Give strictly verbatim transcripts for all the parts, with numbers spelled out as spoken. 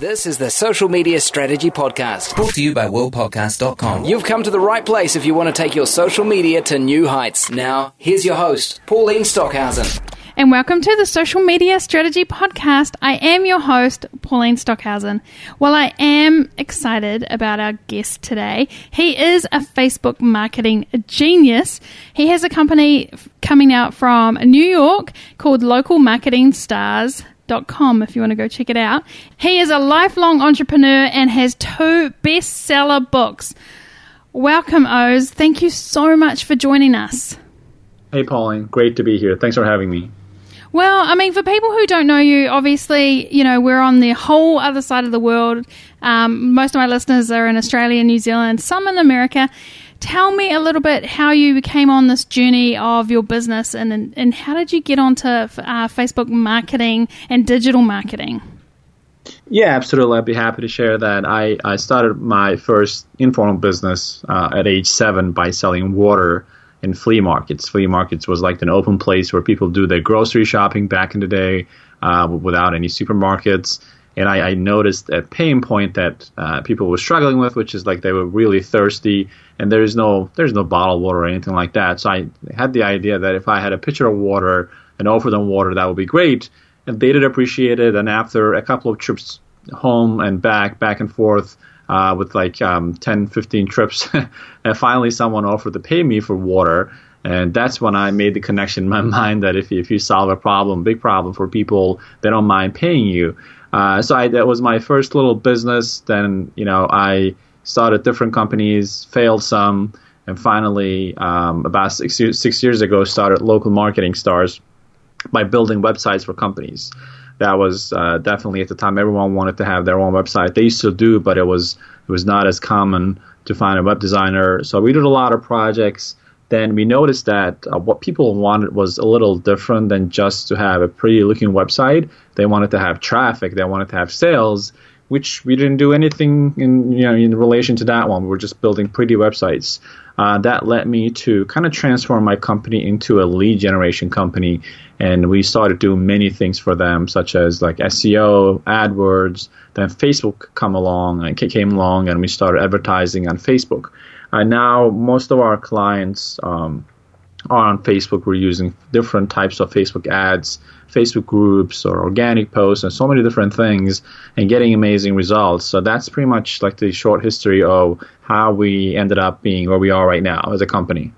This is the Social Media Strategy Podcast, brought to you by world podcast dot com. You've come to the right place if you want to take your social media to new heights. Now, here's your host, Pauline Stockhausen. And welcome to the Social Media Strategy Podcast. I am your host, Pauline Stockhausen. Well, I am excited about our guest today. He is a Facebook marketing genius. He has a company coming out from New York called Local Marketing Stars. Com if you want to go check it out. He is a lifelong entrepreneur and has two bestseller books. Welcome, Oz. Thank you so much for joining us. Hey, Pauline. Great to be here. Thanks for having me. Well, I mean, for people who don't know you, obviously, you know, we're on the whole other side of the world. Um, most of my listeners are in Australia, New Zealand, some in America. Tell me a little bit how you came on this journey of your business and and, and how did you get onto uh, Facebook marketing and digital marketing? Yeah, absolutely. I'd be happy to share that. I, I started my first informal business uh, at age seven by selling water in flea markets. Flea markets was like an open place where people do their grocery shopping back in the day uh, without any supermarkets. And I, I noticed a pain point that uh, people were struggling with, which is like they were really thirsty, and there's no there's no bottled water or anything like that. So I had the idea that if I had a pitcher of water and offered them water, that would be great. And they did appreciate it. And after a couple of trips home and back, back and forth, uh, with like um, ten, fifteen trips, and finally someone offered to pay me for water. And that's when I made the connection in my mind that if if you solve a problem, big problem for people, they don't mind paying you. Uh, so I, that was my first little business. Then, you know, I started different companies, failed some, and finally, um, about six, six years ago, started Local Marketing Stars by building websites for companies. That was uh, definitely at the time everyone wanted to have their own website. They used to do, but it was it was not as common to find a web designer. So we did a lot of projects. Then we noticed that uh, what people wanted was a little different than just to have a pretty looking website. They wanted to have traffic. They wanted to have sales, which we didn't do anything in, you know, in relation to that one. We were just building pretty websites. Uh, that led me to kind of transform my company into a lead generation company. And we started doing many things for them, such as like S E O, AdWords. Then Facebook come along and came along, and we started advertising on Facebook. And now most of our clients um, are on Facebook. We're using different types of Facebook ads, Facebook groups, or organic posts, and so many different things, and getting amazing results. So that's pretty much like the short history of how we ended up being where we are right now as a company.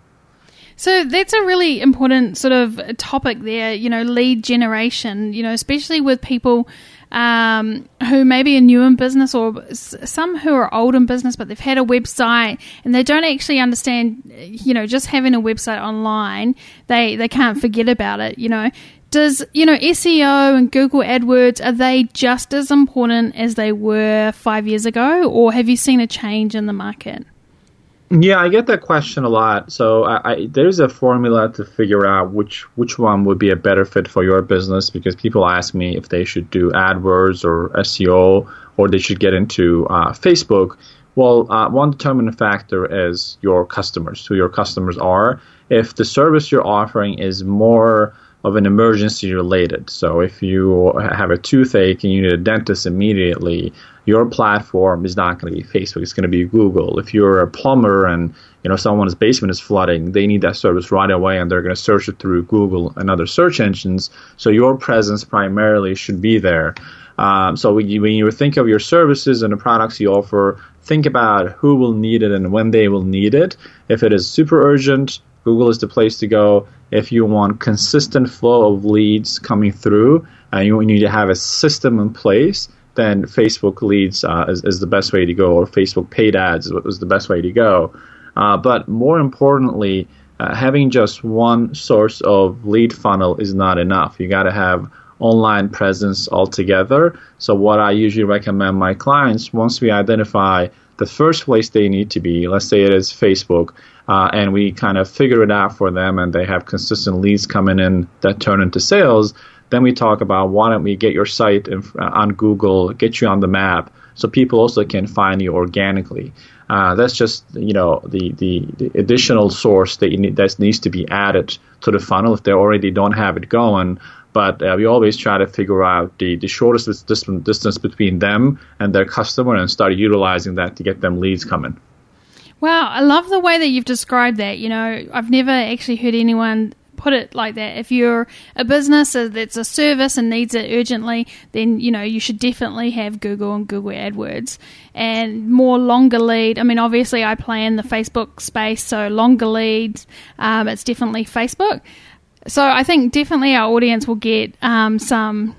So that's a really important sort of topic there, you know, lead generation, you know, especially with people um, who maybe are new in business or some who are old in business, but they've had a website and they don't actually understand, you know, just having a website online, they, they can't forget about it, you know. Does, you know, S E O and Google AdWords, are they just as important as they were five years ago, or have you seen a change in the market? Yeah, I get that question a lot. So I, I, there's a formula to figure out which which one would be a better fit for your business, because people ask me if they should do AdWords or S E O or they should get into uh, Facebook. Well, uh, one determining factor is your customers, who your customers are. If the service you're offering is more of an emergency related, so if you have a toothache and you need a dentist immediately, your platform is not going to be Facebook. It's going to be Google. If you're a plumber and you know someone's basement is flooding, they need that service right away, and they're going to search it through Google and other search engines. So your presence primarily should be there. Um, so when you, when you think of your services and the products you offer, think about who will need it and when they will need it. If it is super urgent, Google is the place to go. If you want consistent flow of leads coming through and you need to have a system in place, then Facebook leads uh, is, is the best way to go, or Facebook paid ads is, is the best way to go. Uh, but more importantly, uh, having just one source of lead funnel is not enough. You got to have online presence altogether. So what I usually recommend my clients, once we identify the first place they need to be, let's say it is Facebook, uh, and we kind of figure it out for them and they have consistent leads coming in that turn into sales, then we talk about why don't we get your site in, uh, on Google, get you on the map so people also can find you organically. Uh, that's just, you know, the, the, the additional source that, you need, that needs to be added to the funnel if they already don't have it going. But uh, we always try to figure out the, the shortest distance between them and their customer and start utilizing that to get them leads coming. Wow, I love the way that you've described that. You know, I've never actually heard anyone put it like that. If you're a business that's a service and needs it urgently, then, you know, you should definitely have Google and Google AdWords. And more longer lead, I mean, obviously I play in the Facebook space, so longer leads, um, it's definitely Facebook. So I think definitely our audience will get um, some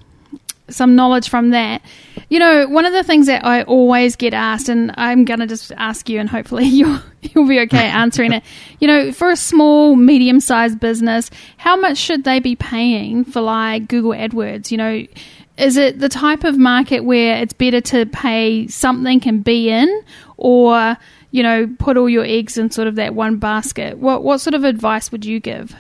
some knowledge from that. You know, one of the things that I always get asked, and I'm going to just ask you and hopefully you'll, you'll be okay answering it. You know, for a small, medium-sized business, how much should they be paying for like Google AdWords? You know, is it the type of market where it's better to pay something and be in, or, you know, put all your eggs in sort of that one basket? What, what sort of advice would you give?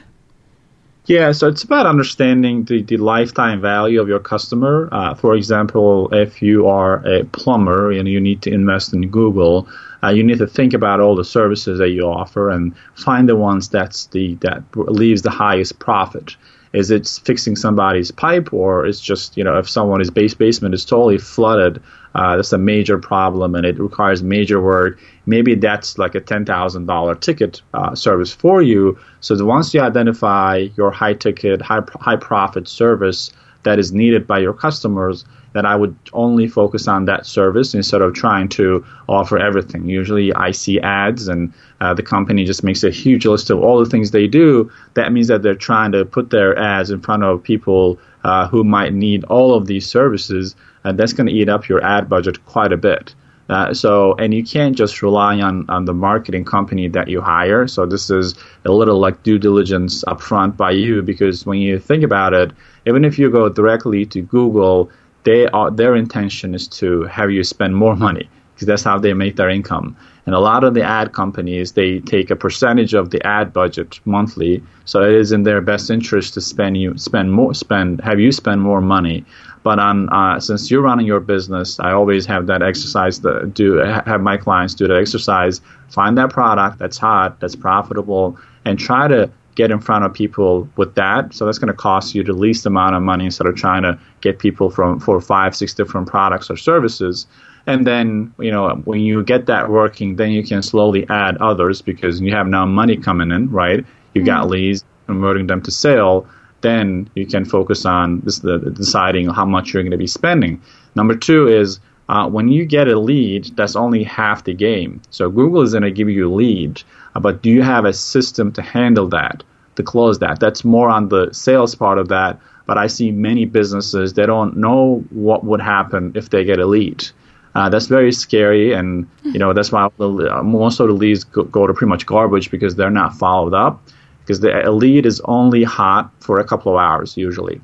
Yeah, so it's about understanding the, the lifetime value of your customer. Uh, for example, if you are a plumber and you need to invest in Google, uh, you need to think about all the services that you offer and find the ones that's the that leaves the highest profit. Is it fixing somebody's pipe, or it's just, you know, if someone's base basement is totally flooded, uh, that's a major problem and it requires major work. Maybe that's like a ten thousand dollars ticket uh, service for you. So that once you identify your high ticket, high high profit service that is needed by your customers, then I would only focus on that service instead of trying to offer everything. Usually I see ads and uh, the company just makes a huge list of all the things they do. That means that they're trying to put their ads in front of people uh, who might need all of these services, and that's going to eat up your ad budget quite a bit. Uh, so, and you can't just rely on, on the marketing company that you hire. So this is a little like due diligence upfront by you, because when you think about it, even if you go directly to Google, they are, their intention is to have you spend more money, because that's how they make their income. And a lot of the ad companies, they take a percentage of the ad budget monthly, so it is in their best interest to spend you spend more spend have you spend more money. But on uh, since you're running your business, I always have that exercise to do have my clients do that exercise. Find that product that's hot, that's profitable, and try to get in front of people with that. So that's going to cost you the least amount of money instead of trying to get people from four, five, six different products or services. And then, you know, when you get that working, then you can slowly add others, because you have now money coming in, right? You mm-hmm. got leads, converting them to sale. Then you can focus on this, the, deciding how much you're going to be spending. Number two is uh, when you get a lead, that's only half the game. So Google is going to give you a lead, but do you have a system to handle that, to close that? That's more on the sales part of that. But I see many businesses, they don't know what would happen if they get a lead. Uh, that's very scary, and you know that's why most of the leads go, go to pretty much garbage, because they're not followed up, because the a lead is only hot for a couple of hours usually.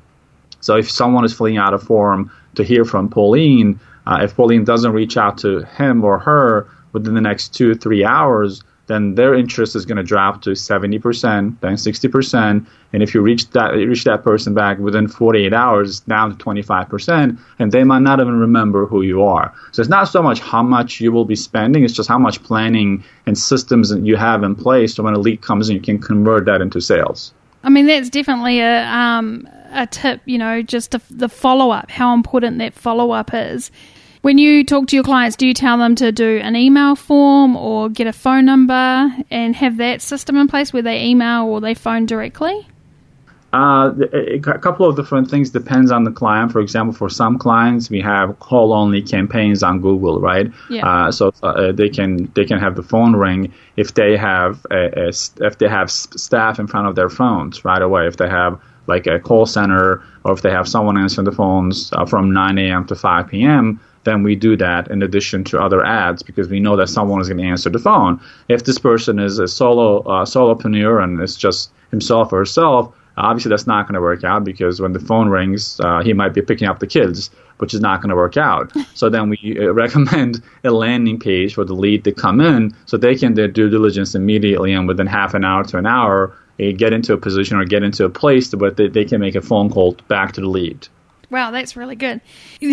So if someone is filling out a form to hear from Pauline, uh, if Pauline doesn't reach out to him or her within the next two, three hours, then their interest is going to drop to seventy percent, then sixty percent. And if you reach that reach that person back within forty-eight hours, it's down to twenty-five percent, and they might not even remember who you are. So it's not so much how much you will be spending, it's just how much planning and systems that you have in place so when a lead comes in, you can convert that into sales. I mean, that's definitely a um, a tip, you know, just to, the follow-up, how important that follow-up is. When you talk to your clients, do you tell them to do an email form or get a phone number and have that system in place where they email or they phone directly? Uh, a couple of different things depends on the client. For example, for some clients, we have call-only campaigns on Google, right? Yeah. Uh, so uh, they can they can have the phone ring if they have a, a, if they have staff in front of their phones right away. If they have like a call center, or if they have someone answering the phones uh, from nine a.m. to five p.m. then we do that in addition to other ads, because we know that someone is going to answer the phone. If this person is a solo uh, solopreneur and it's just himself or herself, obviously that's not going to work out, because when the phone rings, uh, he might be picking up the kids, which is not going to work out. So then we uh, recommend a landing page for the lead to come in so they can do due diligence immediately, and within half an hour to an hour, they get into a position or get into a place where they, they can make a phone call back to the lead. Wow, that's really good.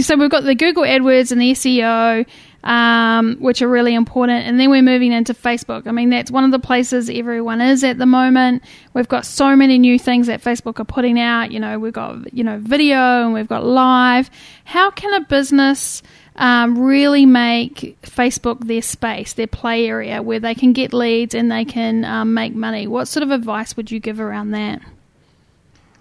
So we've got the Google AdWords and the S E O, um, which are really important. And then we're moving into Facebook. I mean, that's one of the places everyone is at the moment. We've got so many new things that Facebook are putting out. You know, we've got, you know, video and we've got live. How can a business um, really make Facebook their space, their play area where they can get leads and they can um, make money? What sort of advice would you give around that?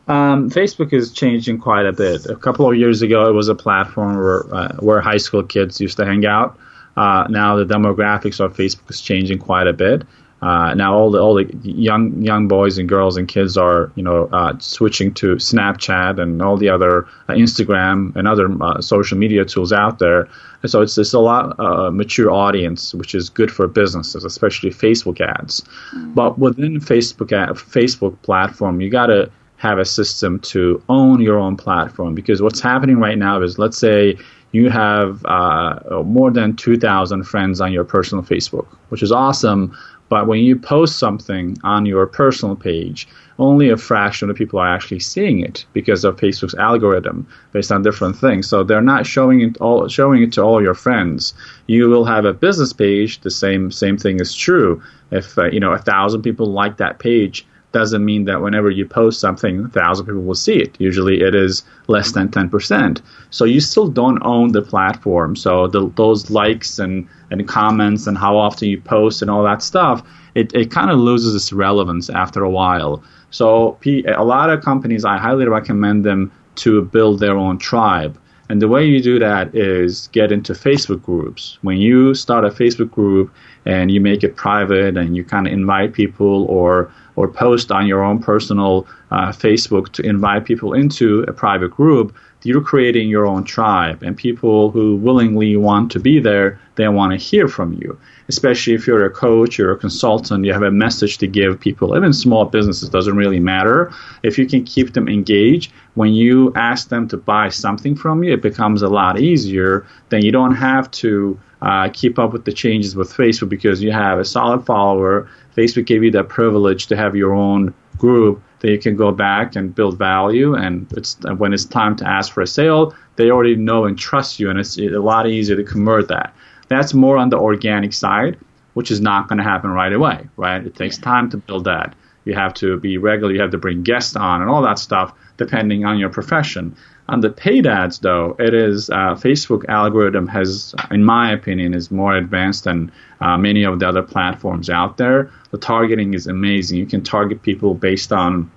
Um, Facebook is changing quite a bit. A couple of years ago, it was a platform where uh, where high school kids used to hang out. Uh, now the demographics of Facebook is changing quite a bit. Uh, now all the all the young young boys and girls and kids are you know uh, switching to Snapchat and all the other uh, Instagram and other uh, social media tools out there. And so it's it's a lot uh, mature audience, which is good for businesses, especially Facebook ads. Mm-hmm. But within Facebook ad, Facebook platform, you gotta have a system to own your own platform, because what's happening right now is, let's say you have uh, more than two thousand friends on your personal Facebook, which is awesome, but when you post something on your personal page, only a fraction of the people are actually seeing it because of Facebook's algorithm based on different things. So they're not showing it all, showing it to all your friends. You will have a business page. The same same thing is true. If uh, you know a thousand people like that page, doesn't mean that whenever you post something, a thousand people will see it. Usually it is less than ten percent. So you still don't own the platform. So the, those likes and, and comments and how often you post and all that stuff, it, it kind of loses its relevance after a while. So a lot of companies, I highly recommend them to build their own tribe. And the way you do that is get into Facebook groups. When you start a Facebook group and you make it private and you kind of invite people or or post on your own personal uh, Facebook to invite people into a private group, you're creating your own tribe. And people who willingly want to be there, they want to hear from you. Especially if you're a coach or a consultant, you have a message to give people. Even small businesses, doesn't really matter. If you can keep them engaged, when you ask them to buy something from you, it becomes a lot easier. Then you don't have to uh, keep up with the changes with Facebook, because you have a solid follower. Facebook gave you that privilege to have your own group that you can go back and build value, and it's when it's time to ask for a sale, they already know and trust you, and it's a lot easier to convert that. That's more on the organic side, which is not going to happen right away, right? It takes time to build that. You have to be regular. You have to bring guests on and all that stuff, depending on your profession. On the paid ads, though, it is uh, Facebook algorithm has, in my opinion, is more advanced than uh, many of the other platforms out there. The targeting is amazing. You can target people based on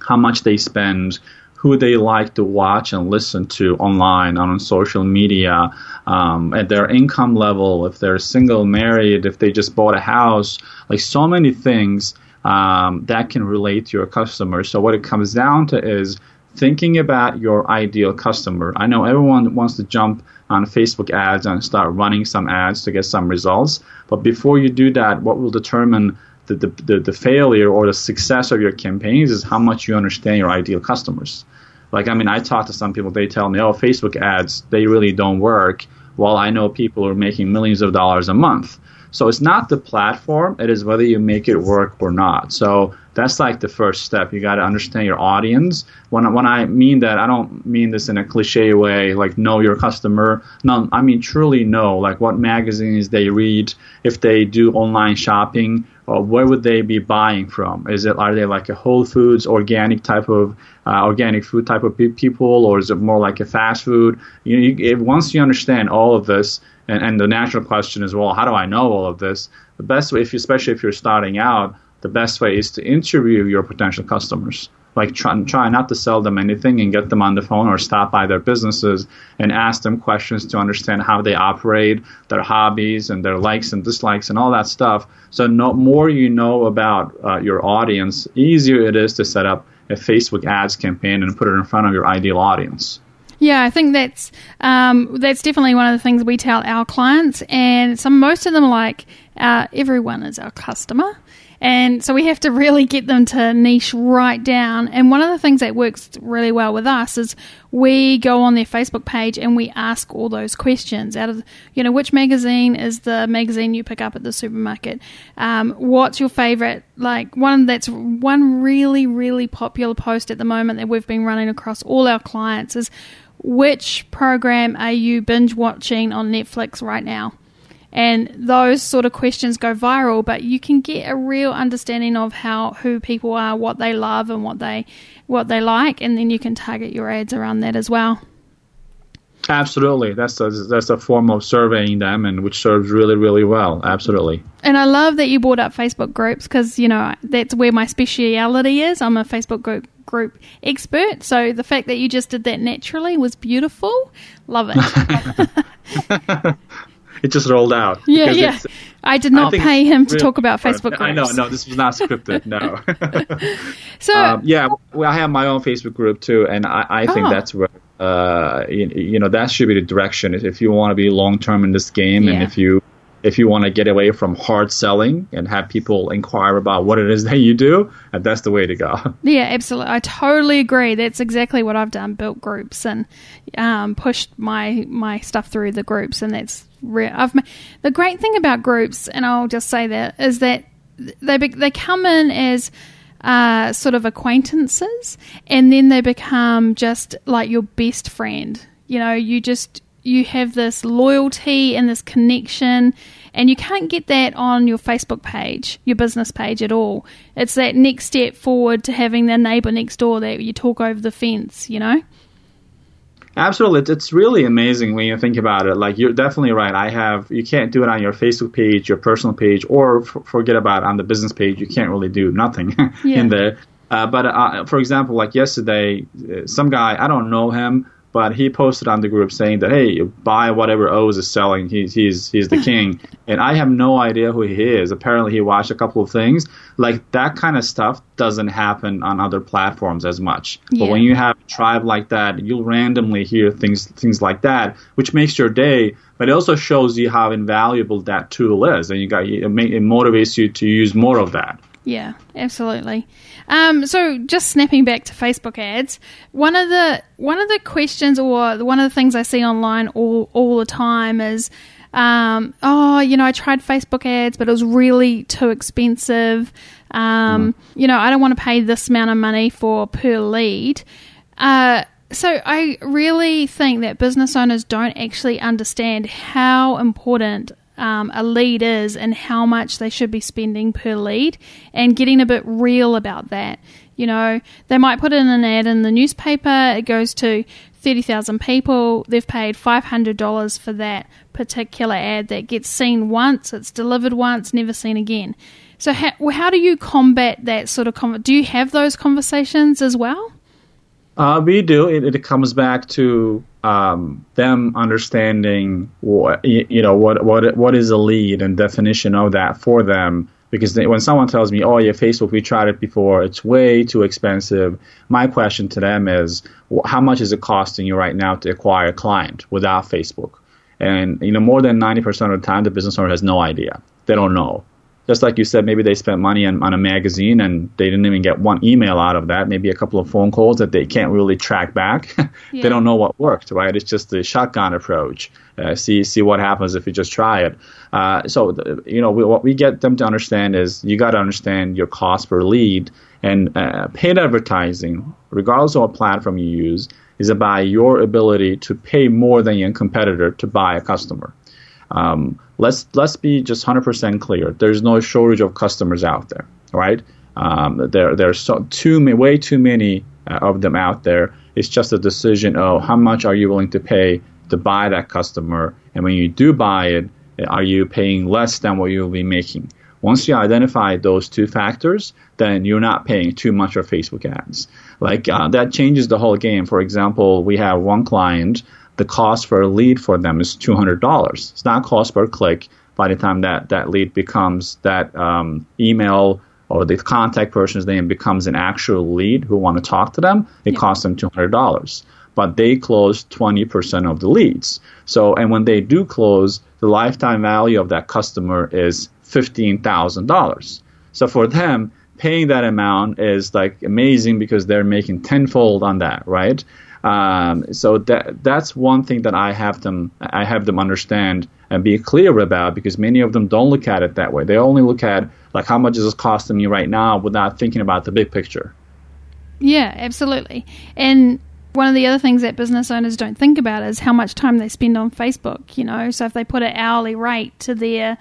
how much they spend, who they like to watch and listen to online, on social media, um, at their income level, if they're single, married, if they just bought a house, like so many things um, that can relate to your customer. So what it comes down to is thinking about your ideal customer. I know everyone wants to jump on Facebook ads and start running some ads to get some results, but before you do that, what will determine the, the, the, the failure or the success of your campaigns is how much you understand your ideal customers. Like, I mean, I talk to some people, they tell me, oh, Facebook ads, they really don't work. Well, I know people are making millions of dollars a month. So it's not the platform, it is whether you make it work or not. So that's like the first step. You got to understand your audience. When, when I mean that, I don't mean this in a cliche way, like know your customer. No, I mean truly know, like what magazines they read, if they do online shopping, or where would they be buying from? Is it are they like a Whole Foods organic type of uh, organic food type of people, or is it more like a fast food? You, you it, once you understand all of this, and, and the natural question is, well, how do I know all of this? The best way, if you, especially if you're starting out, the best way is to interview your potential customers. Like try, try not to sell them anything and get them on the phone or stop by their businesses and ask them questions to understand how they operate, their hobbies and their likes and dislikes and all that stuff. So no more you know about uh, your audience, easier it is to set up a Facebook ads campaign and put it in front of your ideal audience. Yeah, I think that's um, that's definitely one of the things we tell our clients, and some most of them like uh, everyone is our customer. And so we have to really get them to niche right down. And one of the things that works really well with us is we go on their Facebook page and we ask all those questions. Out of, you know, which magazine is the magazine you pick up at the supermarket? Um, what's your favorite? Like one that's one really, really popular post at the moment that we've been running across all our clients is, which program are you binge watching on Netflix right now? And those sort of questions go viral, but you can get a real understanding of how who people are, what they love and what they what they like, and then you can target your ads around that as well. Absolutely. That's a, that's a form of surveying them, and which serves really, really well. Absolutely. And I love that you brought up Facebook groups, because, you know, that's where my speciality is. I'm a Facebook group group expert. So the fact that you just did that naturally was beautiful. Love it. It just rolled out. Yeah, yeah. I did not I pay him to really talk about Facebook groups. I know, no, this was not scripted, no. So um, yeah, well, I have my own Facebook group too, and I, I think oh. that's where, uh, you, you know, that should be the direction. If you want to be long-term in this game, yeah. and if you if you want to get away from hard selling and have people inquire about what it is that you do, and that's the way to go. Yeah, absolutely. I totally agree. That's exactly what I've done, built groups and um, pushed my, my stuff through the groups, and that's I've made, the great thing about groups, and I'll just say that, is that they be, they come in as uh, sort of acquaintances, and then they become just like your best friend. You know, you just you have this loyalty and this connection, and you can't get that on your Facebook page, your business page at all. It's that next step forward to having the neighbor next door that you talk over the fence, you know. Absolutely. It's really amazing when you think about it. Like, you're definitely right. I have, you can't do it on your Facebook page, your personal page, or f- forget about on the business page. You can't really do nothing yeah. in there. Uh, but uh, for example, like yesterday, some guy, I don't know him, but he posted on the group saying that, hey, buy whatever Oz is selling. He's, he's, he's the king. And I have no idea who he is. Apparently, he watched a couple of things. Like, that kind of stuff doesn't happen on other platforms as much. Yeah. But when you have a tribe like that, you'll randomly hear things things like that, which makes your day. But it also shows you how invaluable that tool is. And you got it, may, it motivates you to use more of that. Yeah, absolutely. Um, so just snapping back to Facebook ads, one of the one of the questions or one of the things I see online all, all the time is, um, oh, you know, I tried Facebook ads, but it was really too expensive. Um, mm. You know, I don't want to pay this amount of money for per lead. Uh, so I really think that business owners don't actually understand how important Um, a lead is and how much they should be spending per lead, and getting a bit real about that. You know, they might put in an ad in the newspaper, it goes to thirty thousand people, they've paid five hundred dollars for that particular ad that gets seen once, it's delivered once, never seen again. So how, how do you combat that sort of, con- do you have those conversations as well? Uh, we do. It, it comes back to Um, them understanding what you know what what what is a lead and definition of that for them, because they, when someone tells me, oh yeah, Facebook, we tried it before, it's way too expensive, my question to them is, how much is it costing you right now to acquire a client without Facebook? And you know, more than ninety percent of the time, the business owner has no idea. They don't know. Just like you said, maybe they spent money on, on a magazine and they didn't even get one email out of that, maybe a couple of phone calls that they can't really track back. Yeah. They don't know what worked, right? It's just the shotgun approach. Uh, see see what happens if you just try it. Uh, so, the, you know, we, what we get them to understand is you got to understand your cost per lead. And uh, paid advertising, regardless of what platform you use, is about your ability to pay more than your competitor to buy a customer. Um, let's let's be just one hundred percent clear. There's no shortage of customers out there, right? Um, there there's so too many, way too many uh, of them out there. It's just a decision of how much are you willing to pay to buy that customer, and when you do buy it, are you paying less than what you'll be making? Once you identify those two factors, then you're not paying too much for Facebook ads. Like uh, that changes the whole game. For example, we have one client. The cost for a lead for them is two hundred dollars. It's not cost per click. By the time that, that lead becomes that um, email or the contact person's name becomes an actual lead who want to talk to them, it yeah. costs them two hundred dollars. But they close twenty percent of the leads. So, and when they do close, the lifetime value of that customer is fifteen thousand dollars. So for them, paying that amount is like amazing, because they're making tenfold on that, right? Um, so that that's one thing that I have them I have them understand and be clear about, because many of them don't look at it that way. They only look at like how much is this costing me right now without thinking about the big picture. Yeah, absolutely. And One of the other things that business owners don't think about is how much time they spend on Facebook, you know. So if they put an hourly rate to their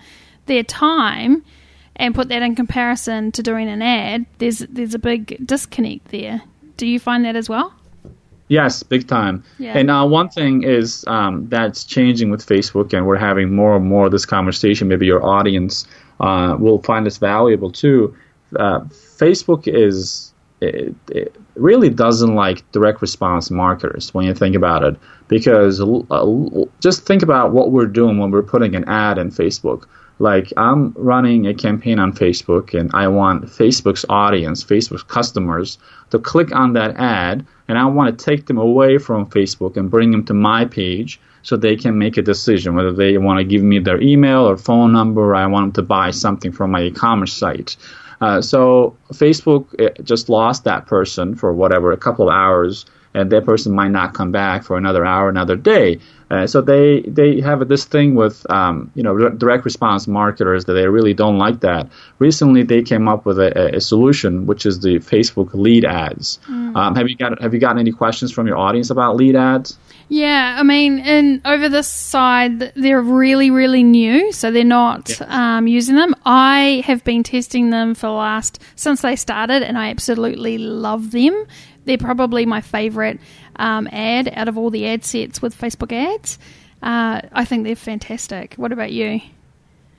their time and put that in comparison to doing an ad, there's there's a big disconnect there. Do you find that as well? Yes, big time. Yeah. And uh, one thing is um, that's changing with Facebook, and we're having more and more of this conversation. Maybe your audience uh, will find this valuable too. Uh, Facebook is it, it really doesn't like direct response marketers when you think about it, because uh, just think about what we're doing when we're putting an ad in Facebook. Like, I'm running a campaign on Facebook, and I want Facebook's audience, Facebook's customers, to click on that ad, and I want to take them away from Facebook and bring them to my page so they can make a decision whether they want to give me their email or phone number, or I want them to buy something from my e-commerce site. Uh, so Facebook just lost that person for whatever, a couple of hours, and that person might not come back for another hour, another day. Uh, so they, they have this thing with um, you know, re- direct response marketers that they really don't like that. Recently, they came up with a, a solution, which is the Facebook lead ads. Mm. Um, have you got have you gotten any questions from your audience about lead ads? Yeah, I mean, and over this side, they're really, really new, so they're not yeah. um, using them. I have been testing them for the last since they started, and I absolutely love them. They're probably my favorite um, ad out of all the ad sets with Facebook ads. Uh, I think they're fantastic. What about you?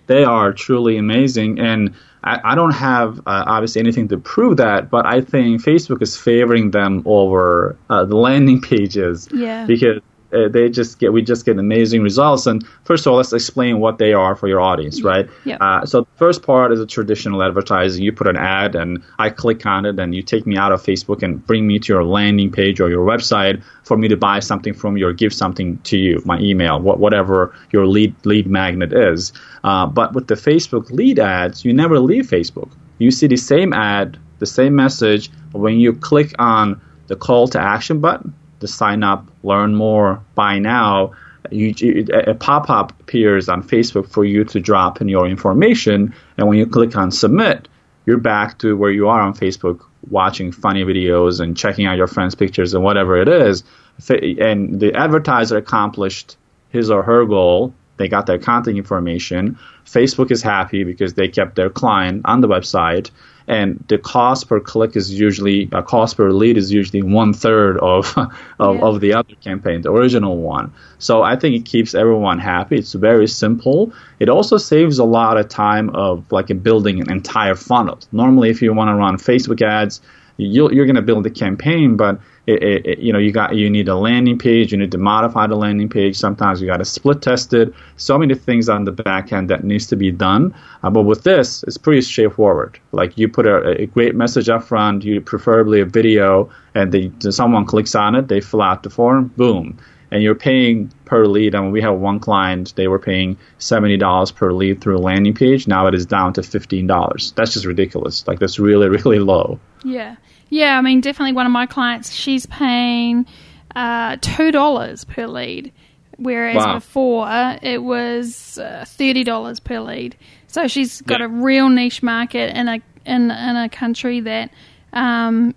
They are truly amazing. And I, I don't have, uh, obviously, anything to prove that, but I think Facebook is favoring them over uh, the landing pages. Yeah. Because uh, they just get we just get amazing results. And first of all, let's explain what they are for your audience, right? Yep. Uh, so the first part is a traditional advertising. You put an ad, and I click on it, and you take me out of Facebook and bring me to your landing page or your website for me to buy something from you or give something to you, my email, wh- whatever your lead lead magnet is. Uh, but with the Facebook lead ads, you never leave Facebook. You see the same ad, the same message, but when you click on the call to action button, to sign up, learn more, buy now, you, you, a pop-up appears on Facebook for you to drop in your information. And when you click on submit, you're back to where you are on Facebook, watching funny videos and checking out your friends' pictures and whatever it is. And the advertiser accomplished his or her goal. They got their contact information. Facebook is happy because they kept their client on the website. And the cost per click is usually, a cost per lead is usually one third of of, yeah. of the other campaign, the original one. So I think it keeps everyone happy. It's very simple. It also saves a lot of time of like building an entire funnel. Normally, if you want to run Facebook ads, you'll, you're going to build a campaign, but it, it, you know you got you need a landing page. You need to modify the landing page. Sometimes you got to split test it. So many things on the back end that needs to be done. Uh, but with this, it's pretty straightforward. Like, you put a, a great message up front, you preferably a video, and they, someone clicks on it, they fill out the form, boom. And you're paying per lead. I mean, we have one client, they were paying seventy dollars per lead through a landing page. Now it is down to fifteen dollars. That's just ridiculous. Like, that's really, really low. Yeah. Yeah, I mean, definitely one of my clients, she's paying uh, two dollars per lead, whereas wow. before it was uh, thirty dollars per lead. So she's got yeah. a real niche market in a in, in a country that um,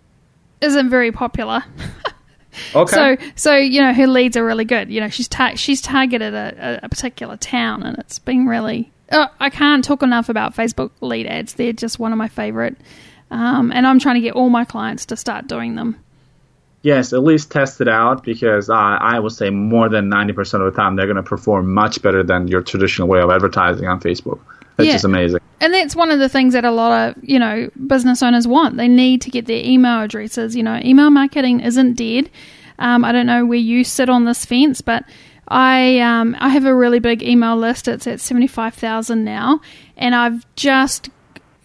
isn't very popular. Okay. So, so you know, her leads are really good. You know, she's tar- she's targeted a, a particular town, and it's been really. Oh, I can't talk enough about Facebook lead ads. They're just one of my favorite, um, and I'm trying to get all my clients to start doing them. Yes, at least test it out, because uh, I would say more than ninety percent of the time they're going to perform much better than your traditional way of advertising on Facebook. That's yeah. just amazing. And that's one of the things that a lot of, you know, business owners want. They need to get their email addresses. You know, email marketing isn't dead. Um, I don't know where you sit on this fence, but I um, I have a really big email list. It's at seventy-five thousand now. And I've just,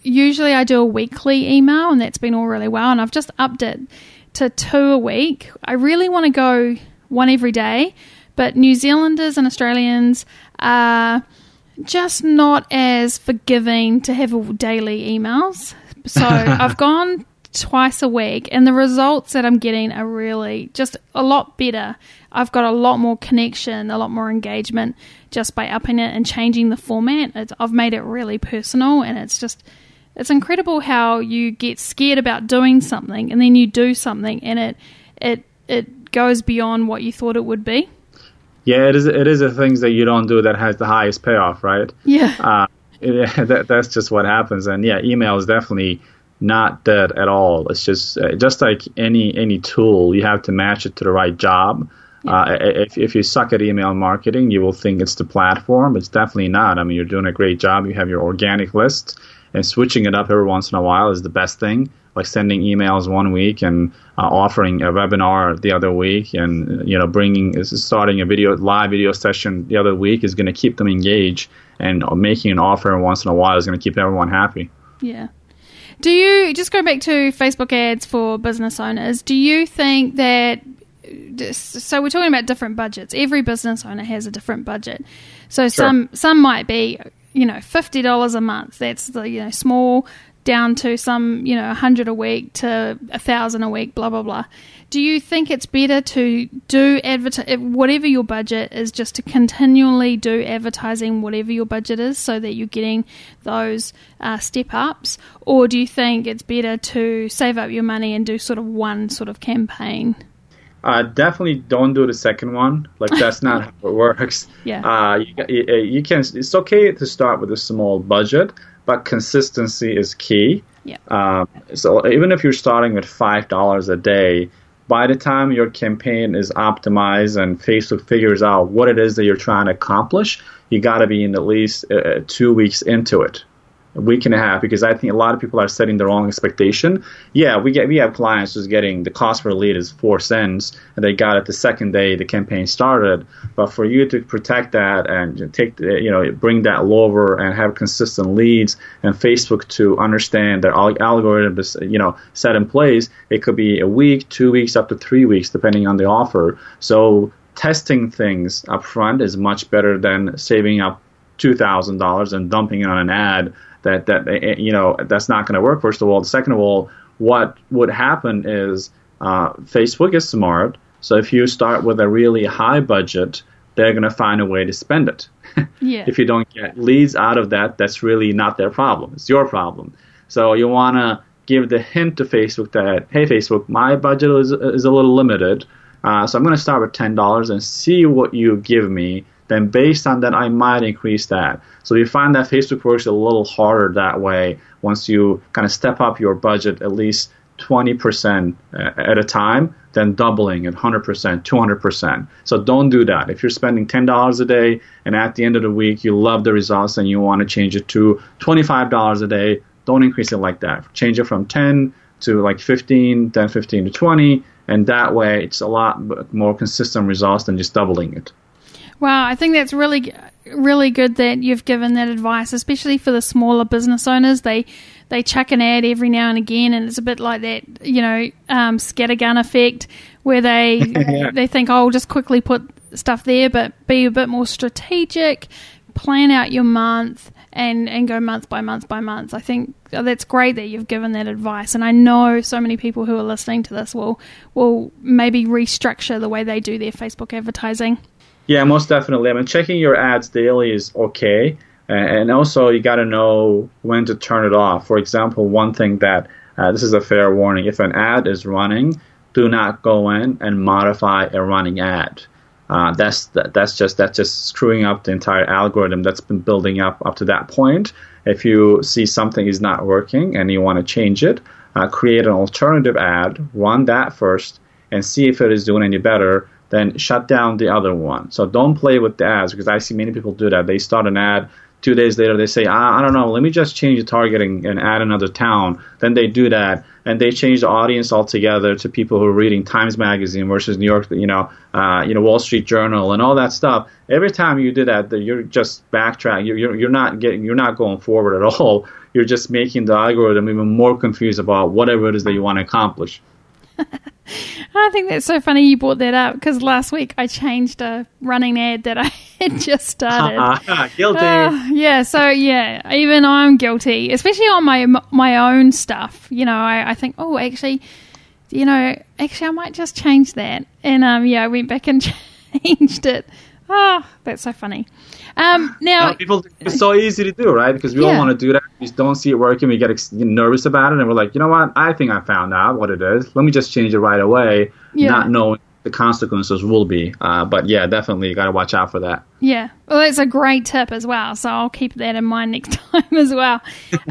usually I do a weekly email, and that's been all really well. And I've just upped it to two a week. I really want to go one every day, but New Zealanders and Australians are just not as forgiving to have daily emails. So I've gone twice a week, and the results that I'm getting are really just a lot better. I've got a lot more connection, a lot more engagement just by upping it and changing the format. It's, I've made it really personal, and it's just, it's incredible how you get scared about doing something, and then you do something, and it it it goes beyond what you thought it would be? Yeah, it is. It is the things that you don't do that has the highest payoff, right? Yeah. Uh, it, that, that's just what happens. And yeah, email is definitely not dead at all. It's just uh, just like any any tool, you have to match it to the right job. Yeah. Uh, if if you suck at email marketing, you will think it's the platform. It's definitely not. I mean, you're doing a great job. You have your organic list, and switching it up every once in a while is the best thing. Like sending emails one week and uh, offering a webinar the other week, and you know, bringing starting a video live video session the other week is going to keep them engaged, and making an offer once in a while is going to keep everyone happy. Yeah. Do you just go back to Facebook ads for business owners? Do you think that? So we're talking about different budgets. Every business owner has a different budget. So sure. some some might be you know fifty dollars a month. That's the you know small. Down to some, you know, one hundred a week to one thousand a week, blah, blah, blah. Do you think it's better to do advertising, whatever your budget is, just to continually do advertising, whatever your budget is, so that you're getting those uh, step-ups? Or do you think it's better to save up your money and do sort of one sort of campaign? Uh, definitely don't do the second one. Like, that's not how it works. Yeah. Uh, you, you can. It's okay to start with a small budget, but consistency is key. Yeah. Um, so even if you're starting with five dollars a day, by the time your campaign is optimized and Facebook figures out what it is that you're trying to accomplish, you got to be in at least uh, two weeks into it, a week and a half, because I think a lot of people are setting the wrong expectation. Yeah, we get we have clients who's getting the cost per lead is four cents, and they got it the second day the campaign started. But for you to protect that and take you know bring that lower and have consistent leads, and Facebook to understand their algorithm is you know set in place, it could be a week, two weeks, up to three weeks, depending on the offer. So testing things up front is much better than saving up two thousand dollars and dumping it on an ad. That that you know that's not going to work. First of all, second of all, what would happen is uh, Facebook is smart. So if you start with a really high budget, they're going to find a way to spend it. Yeah. If you don't get leads out of that, that's really not their problem. It's your problem. So you want to give the hint to Facebook that, hey, Facebook, my budget is is a little limited. Uh, so I'm going to start with ten dollars and see what you give me. Then based on that, I might increase that. So you find that Facebook works a little harder that way once you kind of step up your budget at least twenty percent at a time, then doubling at one hundred percent, two hundred percent. So don't do that. If you're spending ten dollars a day and at the end of the week you love the results and you want to change it to twenty-five dollars a day, don't increase it like that. Change it from ten to like fifteen, then fifteen to twenty, and that way it's a lot more consistent results than just doubling it. Wow, I think that's really, really good that you've given that advice, especially for the smaller business owners. They they chuck an ad every now and again, and it's a bit like that, you know, um, scattergun effect where they yeah. they think, oh, I'll just quickly put stuff there, but be a bit more strategic, plan out your month, and, and go month by month by month. I think that's great that you've given that advice, and I know so many people who are listening to this will will maybe restructure the way they do their Facebook advertising. Yeah, most definitely. I mean, checking your ads daily is okay. And also, you got to know when to turn it off. For example, one thing that, uh, this is a fair warning, if an ad is running, do not go in and modify a running ad. Uh, that's that's just that's just screwing up the entire algorithm that's been building up up to that point. If you see something is not working and you want to change it, uh, create an alternative ad, run that first, and see if it is doing any better. Then shut down the other one. So don't play with the ads, because I see many people do that. They start an ad, two days later they say, I, I don't know, let me just change the targeting and add another town. Then they do that, and they change the audience altogether to people who are reading Times Magazine versus New York, you know, uh, you know, Wall Street Journal and all that stuff. Every time you do that, you're just backtracking. You're, you're, you're not getting, you're not going forward at all. You're just making the algorithm even more confused about whatever it is that you want to accomplish. I think that's so funny you brought that up, because last week I changed a running ad that I had just started. Guilty. Uh, yeah, so yeah, even I'm guilty, especially on my my own stuff. You know, I, I think, oh, actually, you know, actually I might just change that. And um, yeah, I went back and changed it. Oh, that's so funny. Um, now, now people, it's so easy to do, right? Because we yeah. all want to do that. We just don't see it working. We get ex- nervous about it, and we're like, you know what? I think I found out what it is. Let me just change it right away, yeah. not knowing the consequences will be. Uh, but yeah, definitely you got to watch out for that. Yeah. Well, that's a great tip as well. So I'll keep that in mind next time as well.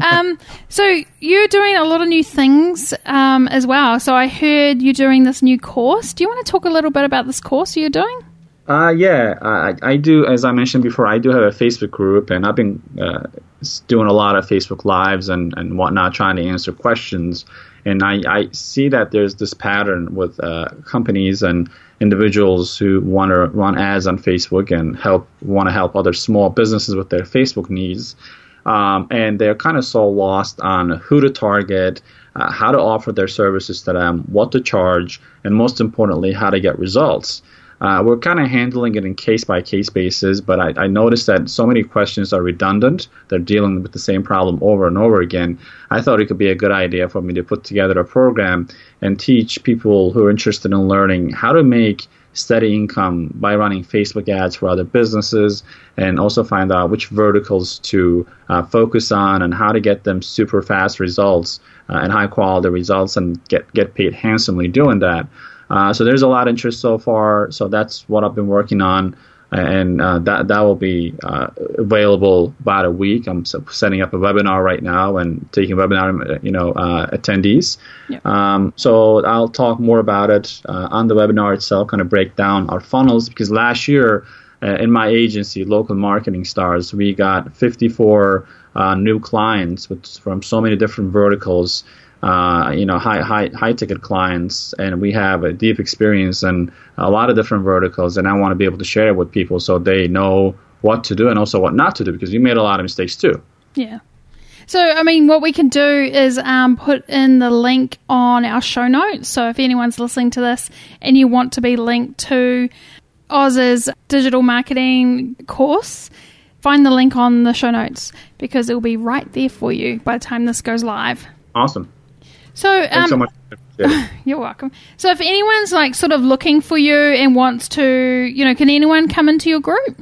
Um, so you're doing a lot of new things um, as well. So I heard you're doing this new course. Do you want to talk a little bit about this course you're doing? Uh, yeah, I, I do. As I mentioned before, I do have a Facebook group, and I've been uh, doing a lot of Facebook Lives and, and whatnot, trying to answer questions. And I, I see that there's this pattern with uh, companies and individuals who want to run ads on Facebook and help want to help other small businesses with their Facebook needs. Um, and they're kind of so lost on who to target, uh, how to offer their services to them, what to charge, and most importantly, how to get results. Uh, we're kind of handling it in case-by-case basis, but I, I noticed that so many questions are redundant. They're dealing with the same problem over and over again. I thought it could be a good idea for me to put together a program and teach people who are interested in learning how to make steady income by running Facebook ads for other businesses, and also find out which verticals to uh, focus on and how to get them super fast results uh, and high quality results and get, get paid handsomely doing that. Uh, so there's a lot of interest so far. So that's what I've been working on. And uh, that that will be uh, available about a week. I'm setting up a webinar right now and taking webinar, you know, uh, attendees. Yep. Um, so I'll talk more about it uh, on the webinar itself, kind of break down our funnels. Because last year uh, in my agency, Local Marketing Stars, we got fifty-four uh, new clients with, from so many different verticals. Uh, you know, high, high, high ticket clients, and we have a deep experience in a lot of different verticals, and I want to be able to share it with people so they know what to do and also what not to do, because we made a lot of mistakes too. Yeah. So, I mean, what we can do is um, put in the link on our show notes. So if anyone's listening to this and you want to be linked to Oz's digital marketing course, find the link on the show notes, because it will be right there for you by the time this goes live. Awesome. So, um, Thanks so much. Yeah. You're welcome. So if anyone's like sort of looking for you and wants to, you know, can anyone come into your group?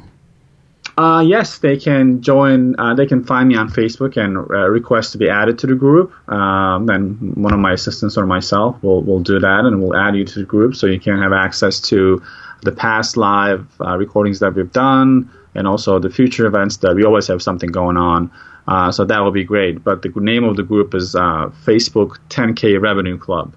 Uh, yes, they can join. Uh, they can find me on Facebook and uh, request to be added to the group. Um, and one of my assistants or myself will will do that, and we'll add you to the group so you can have access to the past live uh, recordings that we've done, and also the future events that we always have something going on. Uh, so that will be great. But the name of the group is uh, Facebook ten K Revenue Club.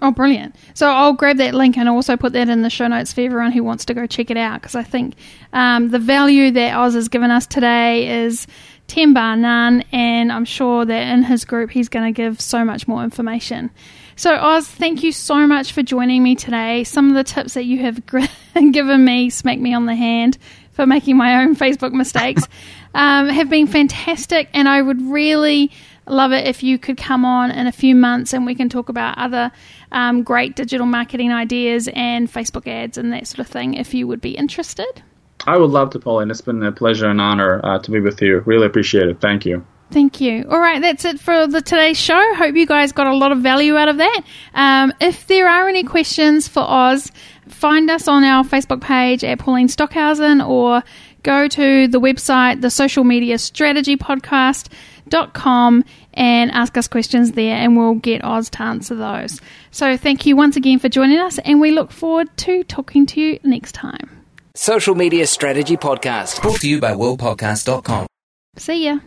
Oh, brilliant. So I'll grab that link and also put that in the show notes for everyone who wants to go check it out, because I think um, the value that Oz has given us today is ten bar none, and I'm sure that in his group he's going to give so much more information. So Oz, thank you so much for joining me today. Some of the tips that you have given me, smack me on the hand for making my own Facebook mistakes, um, have been fantastic, and I would really love it if you could come on in a few months and we can talk about other um, great digital marketing ideas and Facebook ads and that sort of thing, if you would be interested. I would love to, Pauline. It's been a pleasure and honor uh, to be with you. Really appreciate it. Thank you. Thank you. All right, that's it for the today's show. Hope you guys got a lot of value out of that. Um, if there are any questions for Oz, find us on our Facebook page at Pauline Stockhausen, or go to the website, the Social Media Strategy Podcast dot com, and ask us questions there, and we'll get Oz to answer those. So thank you once again for joining us, and we look forward to talking to you next time. Social Media Strategy Podcast, brought to you by world podcast dot com. See ya.